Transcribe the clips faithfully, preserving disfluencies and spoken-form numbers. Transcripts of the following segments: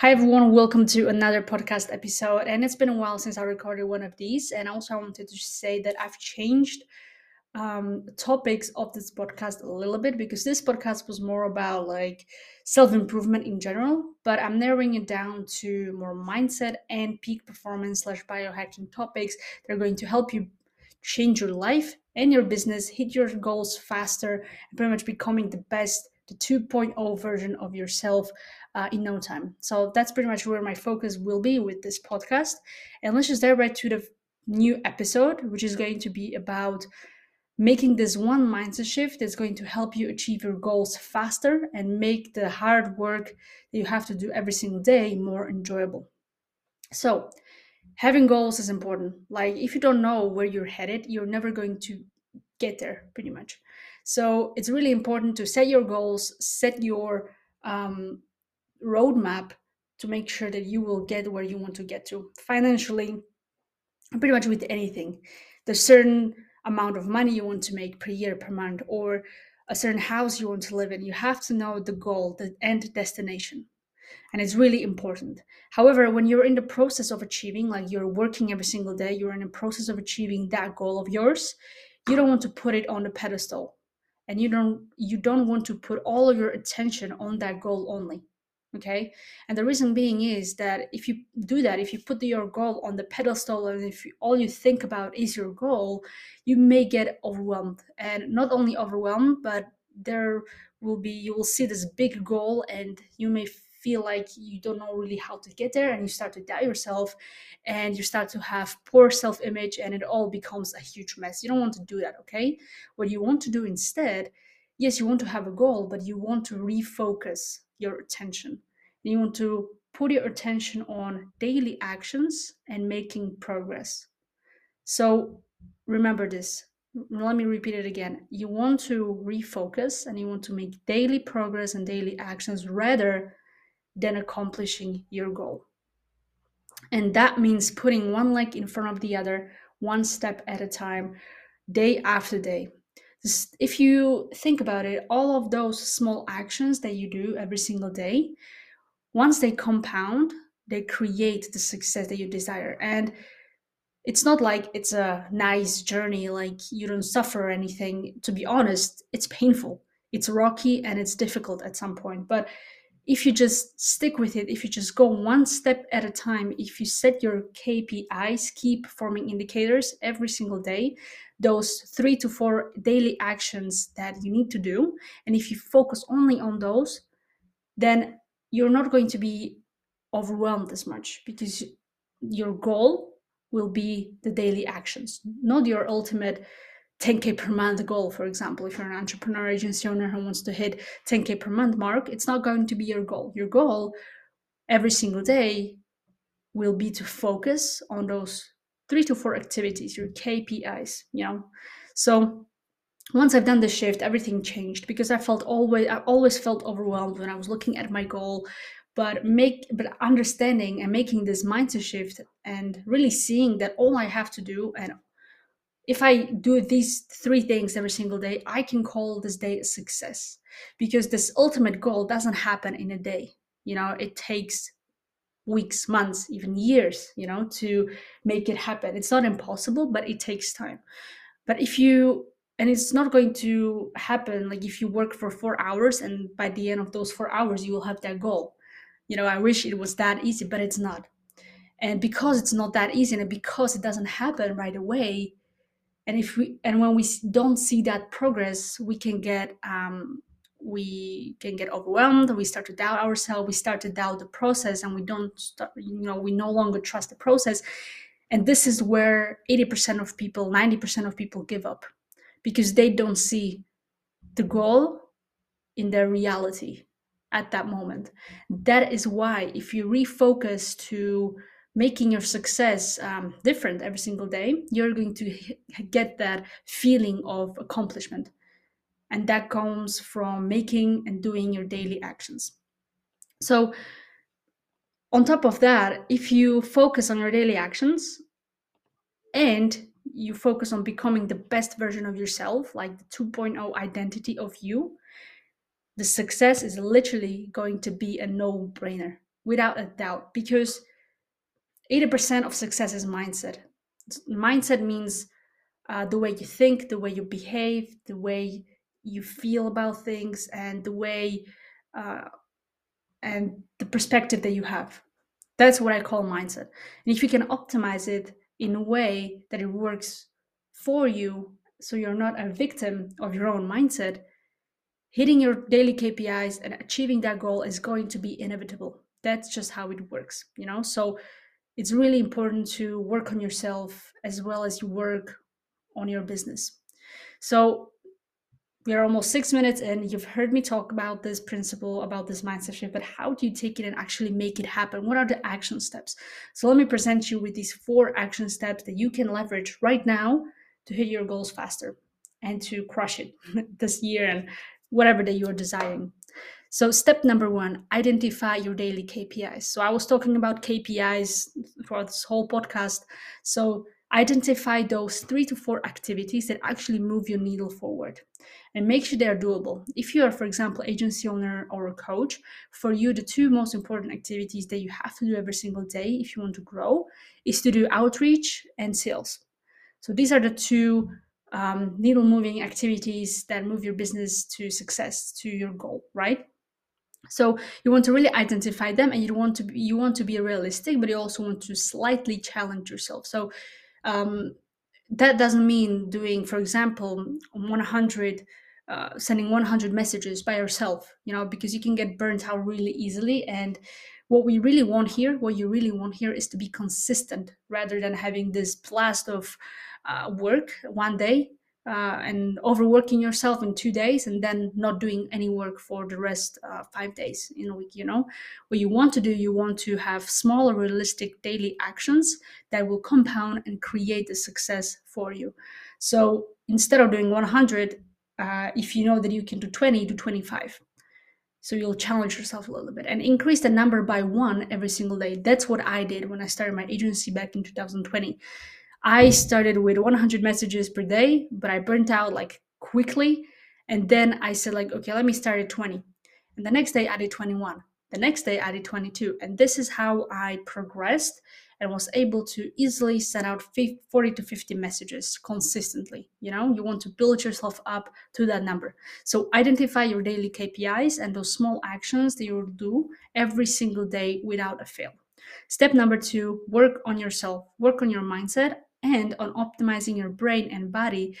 Hi everyone, welcome to another podcast episode, and it's been a while since I recorded one of these. And also I wanted to say that I've changed um topics of this podcast a little bit, because this podcast was more about like self-improvement in general, but I'm narrowing it down to more mindset and peak performance slash biohacking topics that are going to help you change your life and your business, hit your goals faster, and pretty much becoming the best the two point oh version of yourself uh, in no time. So that's pretty much where my focus will be with this podcast. And let's just dive right to the new episode, which is going to be about making this one mindset shift that's going to help you achieve your goals faster and make the hard work that you have to do every single day more enjoyable. So having goals is important. Like, if you don't know where you're headed, you're never going to get there, pretty much. So it's really important to set your goals, set your um, roadmap to make sure that you will get where you want to get to financially, and pretty much with anything. The certain amount of money you want to make per year, per month, or a certain house you want to live in. You have to know the goal, the end destination. And it's really important. However, when you're in the process of achieving, like you're working every single day, you're in the process of achieving that goal of yours, you don't want to put it on the pedestal. And you don't you don't want to put all of your attention on that goal only, okay? And the reason being is that if you do that, if you put your goal on the pedestal, and if you, all you think about is your goal, you may get overwhelmed. And not only overwhelmed, but there will be, you will see this big goal and you may feel like you don't know really how to get there, and you start to doubt yourself and you start to have poor self-image, and it all becomes a huge mess. You don't want to do that, okay? What you want to do instead, yes, you want to have a goal, but you want to refocus your attention. You want to put your attention on daily actions and making progress. So remember this. Let me repeat it again. You want to refocus and you want to make daily progress and daily actions rather than accomplishing your goal. And that means putting one leg in front of the other, one step at a time, day after day. This, if you think about it, all of those small actions that you do every single day, once they compound, they create the success that you desire. And it's not like it's a nice journey, like you don't suffer anything. To be honest, it's painful, it's rocky, and it's difficult at some point. But if you just stick with it, if you just go one step at a time, if you set your K P Is, key performing indicators, every single day, those three to four daily actions that you need to do, and if you focus only on those, then you're not going to be overwhelmed as much, because your goal will be the daily actions, not your ultimate ten K per month goal. For example, if you're an entrepreneur, agency owner who wants to hit ten K per month mark, it's not going to be your goal. Your goal every single day will be to focus on those three to four activities, your K P Is, you know? So once I've done the shift, everything changed, because I felt always, I always felt overwhelmed when I was looking at my goal, but make, but understanding and making this mindset shift and really seeing that all I have to do, and if I do these three things every single day, I can call this day a success, because this ultimate goal doesn't happen in a day. You know, it takes weeks, months, even years, you know, to make it happen. It's not impossible, but it takes time. But if you, and it's not going to happen, like if you work for four hours and by the end of those four hours, you will have that goal. You know, I wish it was that easy, but it's not. And because it's not that easy, and because it doesn't happen right away, And if we and when we don't see that progress, we can get um, we can get overwhelmed. We start to doubt ourselves. We start to doubt the process, and we don't start, you know, we no longer trust the process. And this is where eighty percent of people, ninety percent of people give up, because they don't see the goal in their reality at that moment. That is why if you refocus to making your success um, different every single day, you're going to get that feeling of accomplishment. And that comes from making and doing your daily actions. So on top of that, if you focus on your daily actions and you focus on becoming the best version of yourself, like the two point oh identity of you, the success is literally going to be a no-brainer. without a doubt, because eighty percent of success is mindset. Mindset means uh, the way you think, the way you behave, the way you feel about things, and the way uh, and the perspective that you have. That's what I call mindset. And if you can optimize it in a way that it works for you, so you're not a victim of your own mindset, hitting your daily K P Is and achieving that goal is going to be inevitable. That's just how it works, you know? So it's really important to work on yourself as well as you work on your business. So we are almost six minutes in. You've heard me talk about this principle, about this mindset shift, but how do you take it and actually make it happen? What are the action steps? So let me present you with these four action steps that you can leverage right now to hit your goals faster and to crush it this year and whatever that you are desiring. So step number one, identify your daily K P Is. So I was talking about K P Is throughout this whole podcast. So identify those three to four activities that actually move your needle forward and make sure they are doable. If you are, for example, agency owner or a coach, for you, the two most important activities that you have to do every single day if you want to grow is to do outreach and sales. So these are the two um, needle moving activities that move your business to success, to your goal, right? So you want to really identify them, and you want to be, you want to be realistic, but you also want to slightly challenge yourself. So Um, that doesn't mean doing, for example, one hundred, uh, sending one hundred messages by yourself, you know, because you can get burnt out really easily. And what we really want here, what you really want here is to be consistent rather than having this blast of uh, work one day uh, and overworking yourself in two days and then not doing any work for the rest uh, five days in a week, you know. What you want to do, you want to have smaller, realistic daily actions that will compound and create the success for you. So instead of doing one hundred, uh, if you know that you can do twenty, do twenty-five. So you'll challenge yourself a little bit and increase the number by one every single day. That's what I did when I started my agency back in two thousand twenty. I started with one hundred messages per day, but I burnt out like quickly. And then I said like, okay, let me start at twenty. And the next day I did twenty-one. The next day I did twenty-two. And this is how I progressed and was able to easily send out forty to fifty messages consistently. You know, you want to build yourself up to that number. So identify your daily K P Is and those small actions that you will do every single day without a fail. Step number two, work on yourself, work on your mindset, and on optimizing your brain and body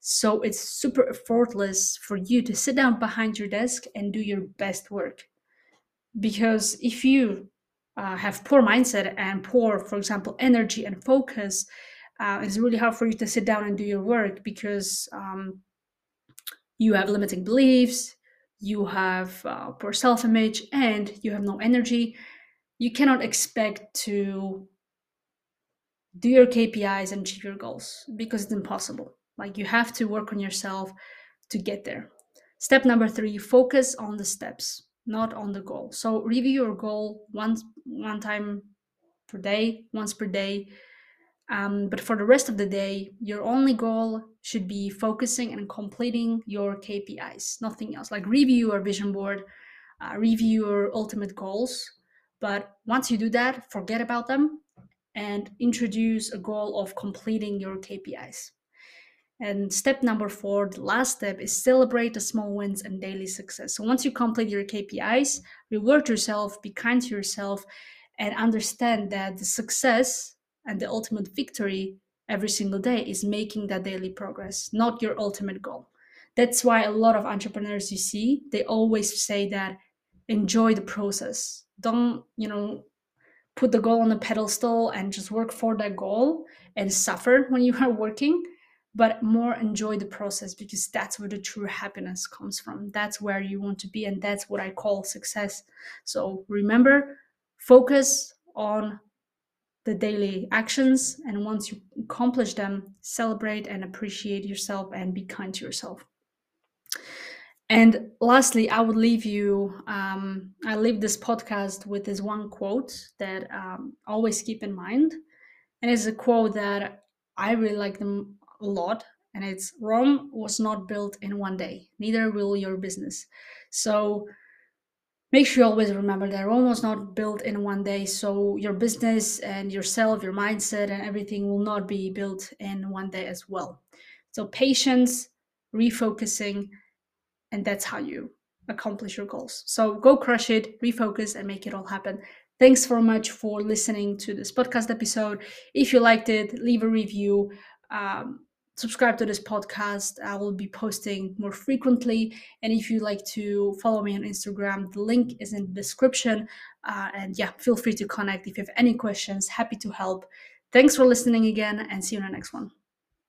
so it's super effortless for you to sit down behind your desk and do your best work. Because if you uh, have poor mindset and poor, for example, energy and focus, uh, it's really hard for you to sit down and do your work because um, you have limiting beliefs, you have uh, poor self-image, and you have no energy. You cannot expect to do your K P Is and achieve your goals because it's impossible. Like, you have to work on yourself to get there. Step number three, focus on the steps, not on the goal. So review your goal once, one time per day, once per day. Um, but for the rest of the day, your only goal should be focusing and completing your K P Is, nothing else. Like, review your vision board, uh, review your ultimate goals. But once you do that, forget about them and introduce a goal of completing your K P Is. And step number four, the last step, is celebrate the small wins and daily success. So once you complete your K P Is, reward yourself, be kind to yourself, and understand that the success and the ultimate victory every single day is making that daily progress, not your ultimate goal. That's why a lot of entrepreneurs you see, they always say that enjoy the process. Don't, you know, put the goal on a pedestal and just work for that goal and suffer when you are working, but more enjoy the process, because that's where the true happiness comes from. That's where you want to be, and that's what I call success. So remember, focus on the daily actions, and once you accomplish them, celebrate and appreciate yourself and be kind to yourself. And lastly, I would leave you, um, I leave this podcast with this one quote that um, always keep in mind. And it's a quote that I really like them a lot. And it's, Rome was not built in one day, neither will your business. So Make sure you always remember that Rome was not built in one day, so your business and yourself, your mindset and everything will not be built in one day as well. So patience, refocusing, and that's how you accomplish your goals. So go crush it, refocus, and make it all happen. Thanks so much for listening to this podcast episode. If you liked it, leave a review. Um, subscribe to this podcast. I will be posting more frequently. And if you'd like to follow me on Instagram, the link is in the description. Uh, and yeah, feel free to connect if you have any questions. Happy to help. Thanks for listening again, and see you in the next one.